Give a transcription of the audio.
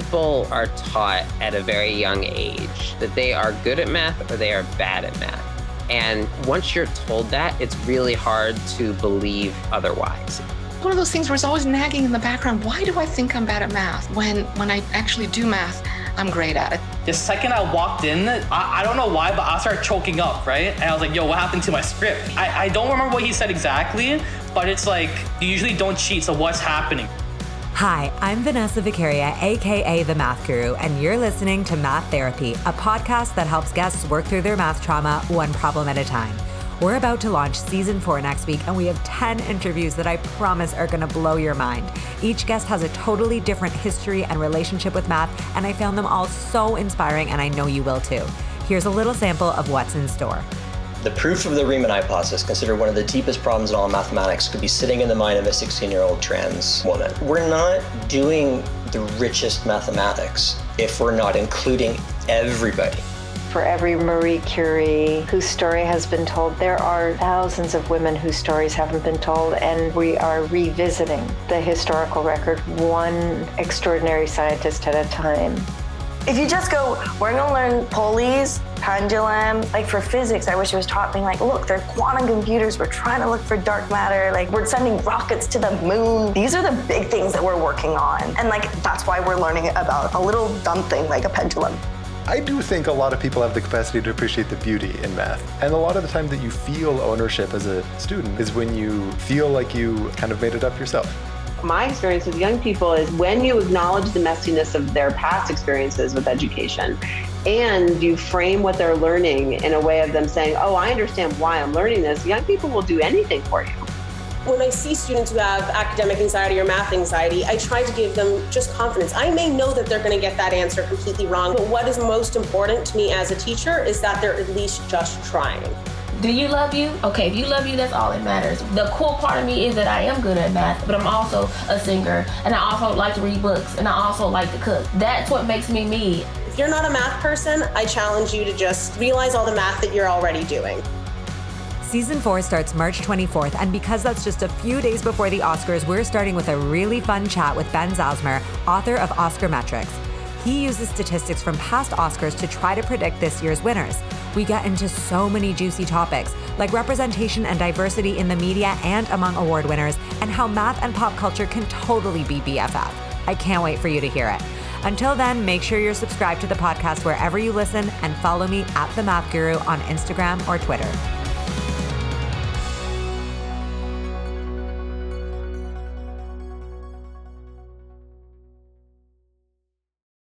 people are taught at a very young age that they are good at math or they are bad at math. And once you're told that, it's really hard to believe otherwise. One of those things where it's always nagging in the background, why do I think I'm bad at math? When I actually do math, I'm great at it. The second I walked in, I don't know why, but I started choking up, right? And I was like, yo, what happened to my script? I don't remember what he said exactly, but it's like, you usually don't cheat, so what's happening? Hi, I'm Vanessa Vicaria, aka The Math Guru, and you're listening to Math Therapy, a podcast that helps guests work through their math trauma one problem at a time. We're about to launch season 4 next week, and we have 10 interviews that I promise are going to blow your mind. Each guest has a totally different history and relationship with math, and I found them all so inspiring, and I know you will too. Here's a little sample of what's in store. The proof of the Riemann hypothesis, considered one of the deepest problems in all mathematics, could be sitting in the mind of a 16-year-old trans woman. We're not doing the richest mathematics if we're not including everybody. For every Marie Curie whose story has been told, there are thousands of women whose stories haven't been told, and we are revisiting the historical record one extraordinary scientist at a time. If you just go, we're gonna learn pulleys, pendulum, like for physics, I wish it was taught being like, look, they're quantum computers, we're trying to look for dark matter, like we're sending rockets to the moon. These are the big things that we're working on. And like, that's why we're learning about a little dumb thing like a pendulum. I do think a lot of people have the capacity to appreciate the beauty in math. And a lot of the time that you feel ownership as a student is when you feel like you kind of made it up yourself. My experience with young people is when you acknowledge the messiness of their past experiences with education and you frame what they're learning in a way of them saying, oh, I understand why I'm learning this, young people will do anything for you. When I see students who have academic anxiety or math anxiety, I try to give them just confidence. I may know that they're going to get that answer completely wrong, but what is most important to me as a teacher is that they're at least just trying. Do you love you? Okay, if you love you, that's all that matters. The cool part of me is that I am good at math, but I'm also a singer, and I also like to read books, and I also like to cook. That's what makes me me. If you're not a math person, I challenge you to just realize all the math that you're already doing. Season 4 starts March 24th, and because that's just a few days before the Oscars, we're starting with a really fun chat with Ben Zauzmer, author of Oscar Metrics. He uses statistics from past Oscars to try to predict this year's winners. We get into so many juicy topics, like representation and diversity in the media and among award winners, and how math and pop culture can totally be BFF. I can't wait for you to hear it. Until then, make sure you're subscribed to the podcast wherever you listen, and follow me at The Math Guru on Instagram or Twitter.